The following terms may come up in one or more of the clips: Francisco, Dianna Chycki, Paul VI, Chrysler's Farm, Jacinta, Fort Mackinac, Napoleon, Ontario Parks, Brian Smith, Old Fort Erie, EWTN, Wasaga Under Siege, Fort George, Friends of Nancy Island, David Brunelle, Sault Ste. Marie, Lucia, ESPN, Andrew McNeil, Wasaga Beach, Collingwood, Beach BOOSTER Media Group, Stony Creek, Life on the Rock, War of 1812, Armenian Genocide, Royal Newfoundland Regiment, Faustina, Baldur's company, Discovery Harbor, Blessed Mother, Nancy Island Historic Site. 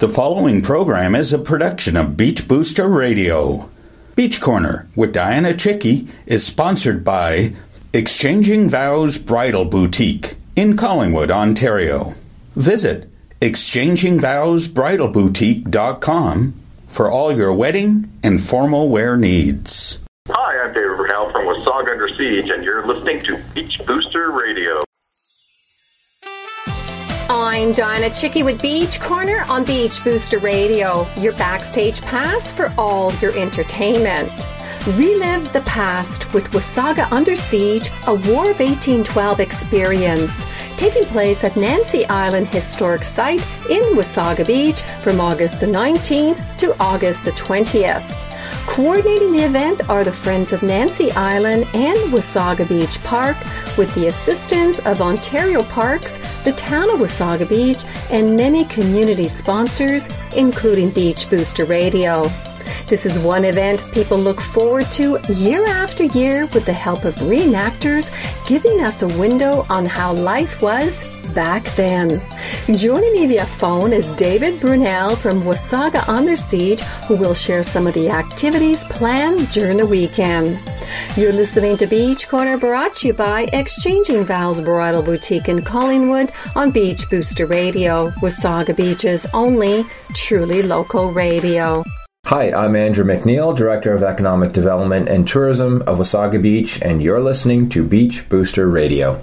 The following program is a production of Beach Booster Radio. Beach Corner with Dianna Chycki is sponsored by Exchanging Vows Bridal Boutique in Collingwood, Ontario. Visit exchangingvowsbridalboutique.com for all your wedding and formal wear needs. Hi, I'm David Brunelle from Wasaga Under Siege, and you're listening to Beach Booster Radio. I'm Dianna Chycki with Beach Corner on Beach Booster Radio, your backstage pass for all your entertainment. Relive the past with Wasaga Under Siege, a War of 1812 experience, taking place at Nancy Island Historic Site in Wasaga Beach from August the 19th to August the 20th. Coordinating the event are the Friends of Nancy Island and Wasaga Beach Park, with the assistance of Ontario Parks, the town of Wasaga Beach, and many community sponsors, including Beach Booster Radio. This is one event people look forward to year after year with the help of reenactors, giving us a window on how life was back then. Joining me via phone is David Brunelle from Wasaga Under Siege, who will share some of the activities planned during the weekend. You're listening to Beach Corner, brought to you by Exchanging Vows Bridal Boutique in Collingwood on Beach Booster Radio, Wasaga Beach's only truly local radio. Hi, I'm Andrew McNeil, Director of Economic Development and Tourism of Wasaga Beach, and you're listening to Beach Booster Radio.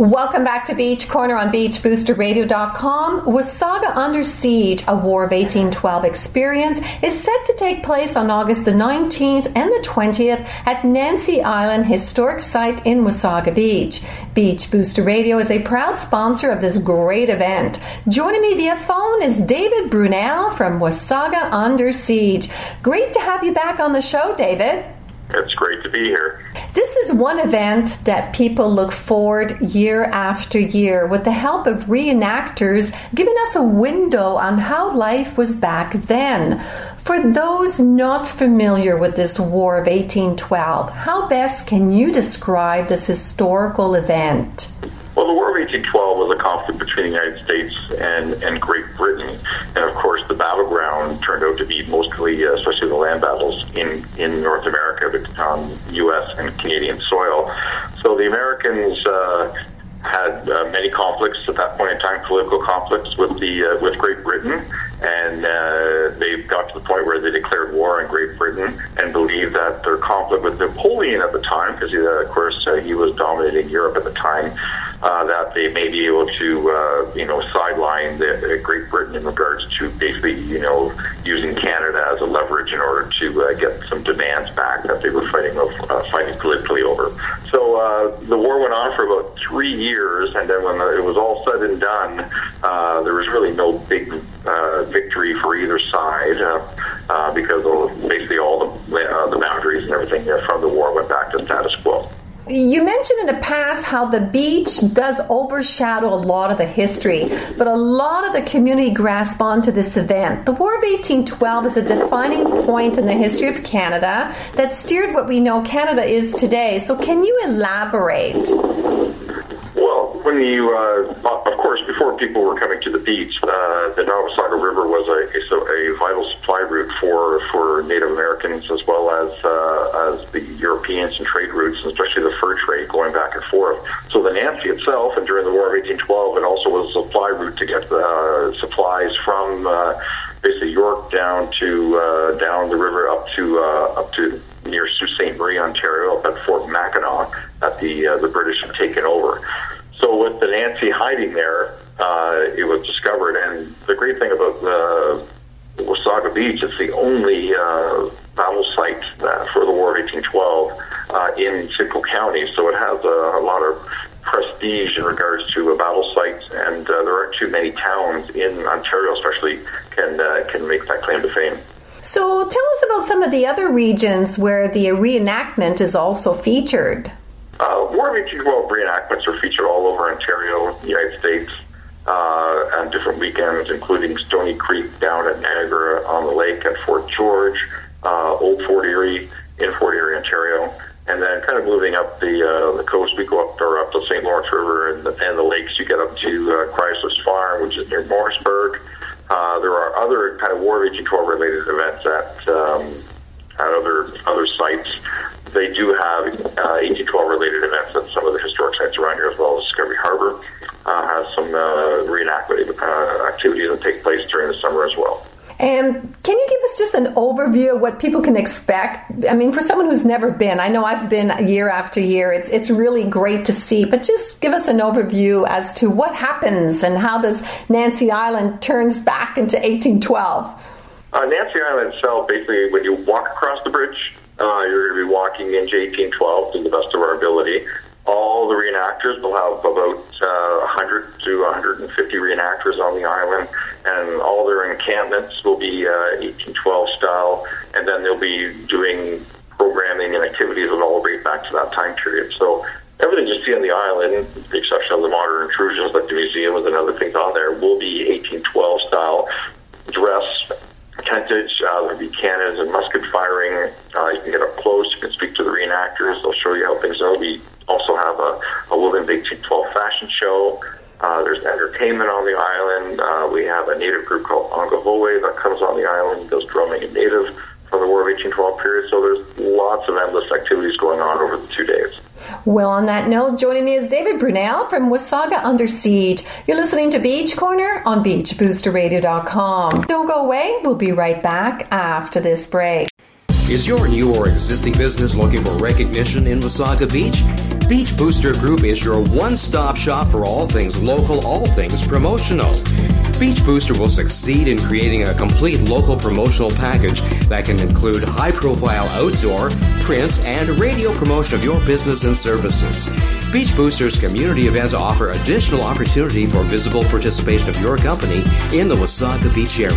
Welcome back to Beach Corner on BeachBoosterRadio.com. Wasaga Under Siege, a War of 1812 experience, is set to take place on August the 19th and the 20th at Nancy Island Historic Site in Wasaga Beach. Beach Booster Radio is a proud sponsor of this great event. Joining me via phone is David Brunelle from Wasaga Under Siege. Great to have you back on the show, David. It's great to be here. This is one event that people look forward year after year with the help of reenactors, giving us a window on how life was back then. For those not familiar with this War of 1812, how best can you describe this historical event? Well, the War of 1812 was a conflict between the United States and Great Britain. And, of course, the battleground turned out to be mostly, especially the land battles in North America, but on U.S. and Canadian soil. So the Americans had many conflicts at that point in time, political conflicts with Great Britain, and they got to the point where they declared war on Great Britain and believed that their conflict with Napoleon at the time, because he was dominating Europe at the time, that they may be able to sideline the Great Britain in regards to basically using Canada as a leverage in order to get some demands back that they were fighting politically over. So the war went on for about 3 years, and then when it was all said and done, there was really no big victory for either side because basically all the boundaries and everything from the war went back to status quo. You mentioned in the past how the beach does overshadow a lot of the history, but a lot of the community grasp onto this event. The War of 1812 is a defining point in the history of Canada that steered what we know Canada is today. So can you elaborate? When you, of course, before people were coming to the beach, the Wasaga River was a vital supply route for Native Americans as well as the Europeans and trade routes, and especially the fur trade going back and forth. So the Nancy itself, and during the War of 1812, it also was a supply route to get supplies from basically York down the river up to near Sault Ste. Marie, Ontario, up at Fort Mackinac that the British had taken over. So with the Nancy hiding there, it was discovered. And the great thing about Wasaga Beach, it's the only battle site for the War of 1812 in Simcoe County. So it has a lot of prestige in regards to a battle site. And there aren't too many towns in Ontario, especially, can make that claim to fame. So tell us about some of the other regions where the reenactment is also featured. War of 1812 reenactments are featured all over Ontario, the United States, on different weekends, including Stony Creek down at Niagara on the Lake, at Fort George, Old Fort Erie in Fort Erie, Ontario, And then kind of moving up the coast, we go up or up the St. Lawrence River and the lakes. You get up to Chrysler's Farm, which is near Morrisburg. There are other kind of War of 1812-related events at other sites. They do have 1812-related events at some of the historic sites around here, as well as Discovery Harbor has some reenactment activities that take place during the summer as well. And can you give us just an overview of what people can expect? I mean, for someone who's never been, I know I've been year after year. It's really great to see, but just give us an overview as to what happens and how this Nancy Island turns back into 1812. Nancy Island itself, basically, when you walk across the bridge, you're going to be walking into 1812 to the best of our ability. All the reenactors will have about 100 to 150 reenactors on the island, and all their encampments will be 1812 style, and then they'll be doing programming and activities that all relate back to that time period. So everything you see on the island, with the exception of the modern intrusions like the museums and other things on there, will be 1812 style dress, tentage, there'll be cannons and musket firing. You can get up close, you can speak to the reenactors, they'll show you how things are. We also have a women's 1812 fashion show. There's entertainment on the island. We have a native group called Angahowe that comes on the island, does drumming and native from the War of 1812 period. So there's lots of endless activities going on over the 2 days. Well, on that note, joining me is David Brunelle from Wasaga Under Siege. You're listening to Beach Corner on BeachBoosterRadio.com. Don't go away. We'll be right back after this break. Is your new or existing business looking for recognition in Wasaga Beach? Beach Booster Group is your one-stop shop for all things local, all things promotional. Beach Booster will succeed in creating a complete local promotional package that can include high-profile outdoor, print, and radio promotion of your business and services. Beach Booster's community events offer additional opportunity for visible participation of your company in the Wasaga Beach area.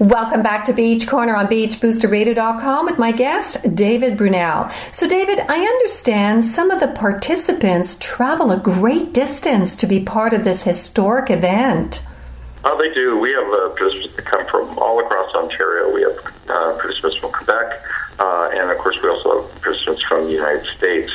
Welcome back to Beach Corner on BeachBoosterRadio.com with my guest, David Brunelle. So, David, I understand some of the participants travel a great distance to be part of this historic event. Oh, they do. We have participants that come from all across Ontario. We have participants from Quebec, and, of course, we also have participants from the United States.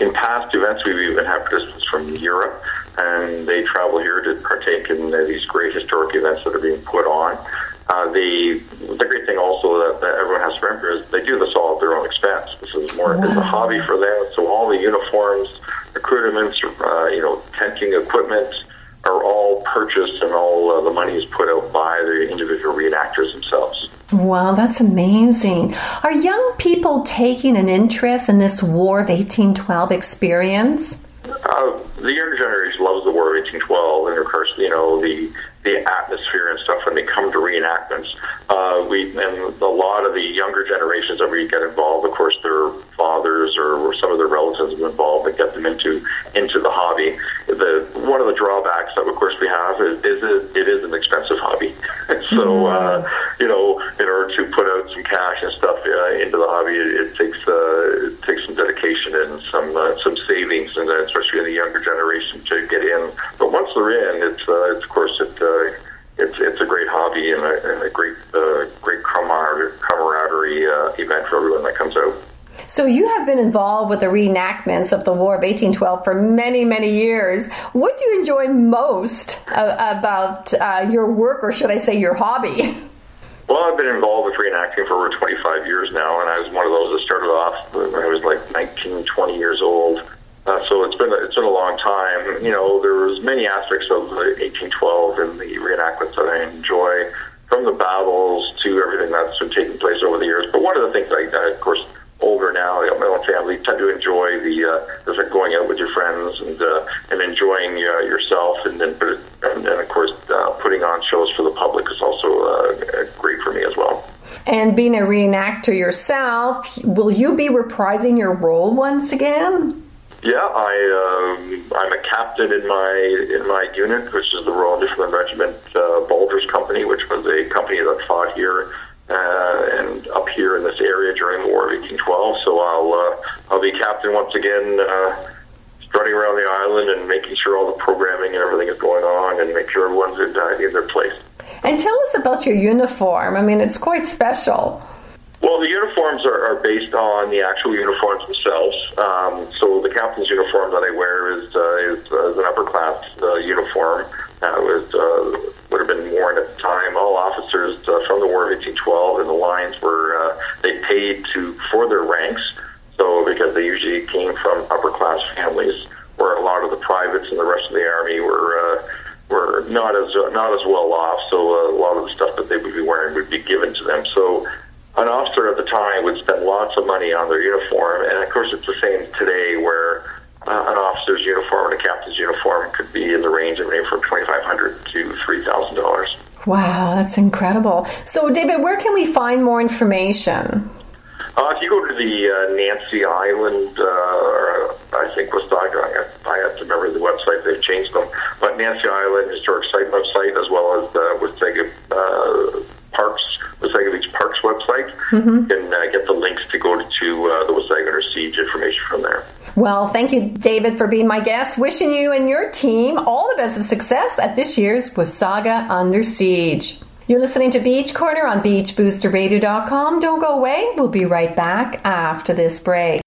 In past events, we've even had participants from Europe, and they travel here to partake in these great historic events that are being put on. The great thing also that everyone has to remember is they do this all at their own expense. This is more It's a hobby for them. So all the uniforms, accoutrements, tenting equipment are all purchased, and all the money is put out by the individual reenactors themselves. Wow, that's amazing. Are young people taking an interest in this War of 1812 experience? The younger generation loves the War of 1812, and of course, the atmosphere and stuff when they come to reenactments. And a lot of the younger generations that we get involved, of course, their fathers or some of their relatives are involved and get them into the hobby. One of the drawbacks that, of course, we have is it is an expensive hobby. So, in order to put out some cash and stuff into the hobby, it takes some dedication and some savings, and especially in the younger generation to get in. But once they're in, it's of course it's a great hobby and a great camaraderie event for everyone that comes out. So you have been involved with the reenactments of the War of 1812 for many, many years. What do you enjoy most about your work, or should I say your hobby? Well, I've been involved with reenacting for over 25 years now, and I was one of those that started off when I was like 19, 20 years old. So it's been a long time. There was many aspects of 1812 and the reenactments that I enjoy, from the battles to everything that's been taking place over the years. But one of the things I of course, older now, I got my own family, tend to enjoy the going out with your friends and enjoying yourself, and then of course putting on shows for the public is also great for me as well. And being a reenactor yourself, will you be reprising your role once again? Yeah, I'm a captain in my unit, which is the Royal Newfoundland Regiment, Baldur's company, which was a company that fought here and up here in this area during the War of 1812. So I'll be captain once again, running around the island and making sure all the programming and everything is going on, and make sure everyone's in their place. And tell us about your uniform. I mean, it's quite special. Well, the uniforms are based on the actual uniforms themselves. So the captain's uniform that I wear is an upper-class uniform that would have been worn at the time. All officers from the War of 1812 in the lines were they paid for their ranks. So because they usually came from upper-class families, where a lot of the privates and the rest of the army were not as well off, so a lot of the stuff that they would be wearing would be given to them. So an officer at the time would spend lots of money on their uniform, and of course it's the same today, where an officer's uniform and a captain's uniform could be in the range of anywhere from $2,500 to $3,000. Wow, that's incredible. So David, where can we find more information? If you go to the Nancy Island, or I think Wasaga, I have to remember the website, they've changed them, but Nancy Island Historic Site website, as well as the Wasaga Beach Parks website, mm-hmm. and get the links to go to the Wasaga Under Siege information from there. Well, thank you, David, for being my guest. Wishing you and your team all the best of success at this year's Wasaga Under Siege. You're listening to Beach Corner on BeachBoosterRadio.com. Don't go away. We'll be right back after this break.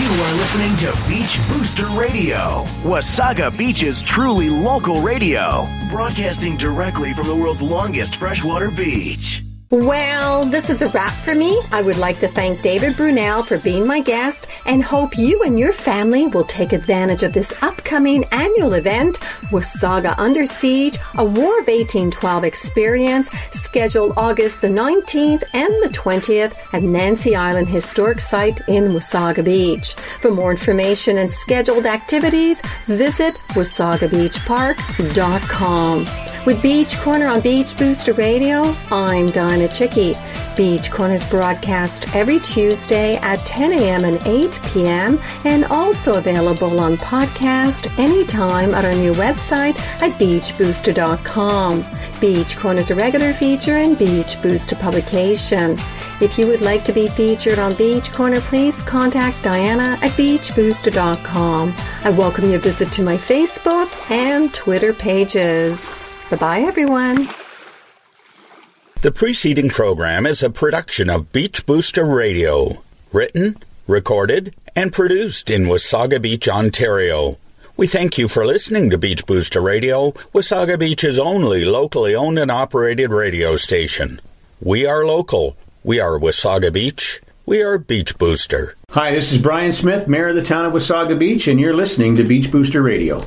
You are listening to Beach Booster Radio, Wasaga Beach's truly local radio, broadcasting directly from the world's longest freshwater beach. Well, this is a wrap for me. I would like to thank David Brunelle for being my guest, and hope you and your family will take advantage of this upcoming annual event, Wasaga Under Siege, a War of 1812 experience, scheduled August the 19th and the 20th at Nancy Island Historic Site in Wasaga Beach. For more information and scheduled activities, visit wasagabeachpark.com. With Beach Corner on Beach Booster Radio, I'm Dianna Chycki. Beach Corner is broadcast every Tuesday at 10 a.m. and 8 p.m. and also available on podcast anytime at our new website at beachbooster.com. Beach Corner is a regular feature in Beach Booster publication. If you would like to be featured on Beach Corner, please contact Dianna at beachbooster.com. I welcome your visit to my Facebook and Twitter pages. Bye-bye, everyone. The preceding program is a production of Beach Booster Radio. Written, recorded, and produced in Wasaga Beach, Ontario. We thank you for listening to Beach Booster Radio, Wasaga Beach's only locally owned and operated radio station. We are local. We are Wasaga Beach. We are Beach Booster. Hi, this is Brian Smith, Mayor of the Town of Wasaga Beach, and you're listening to Beach Booster Radio.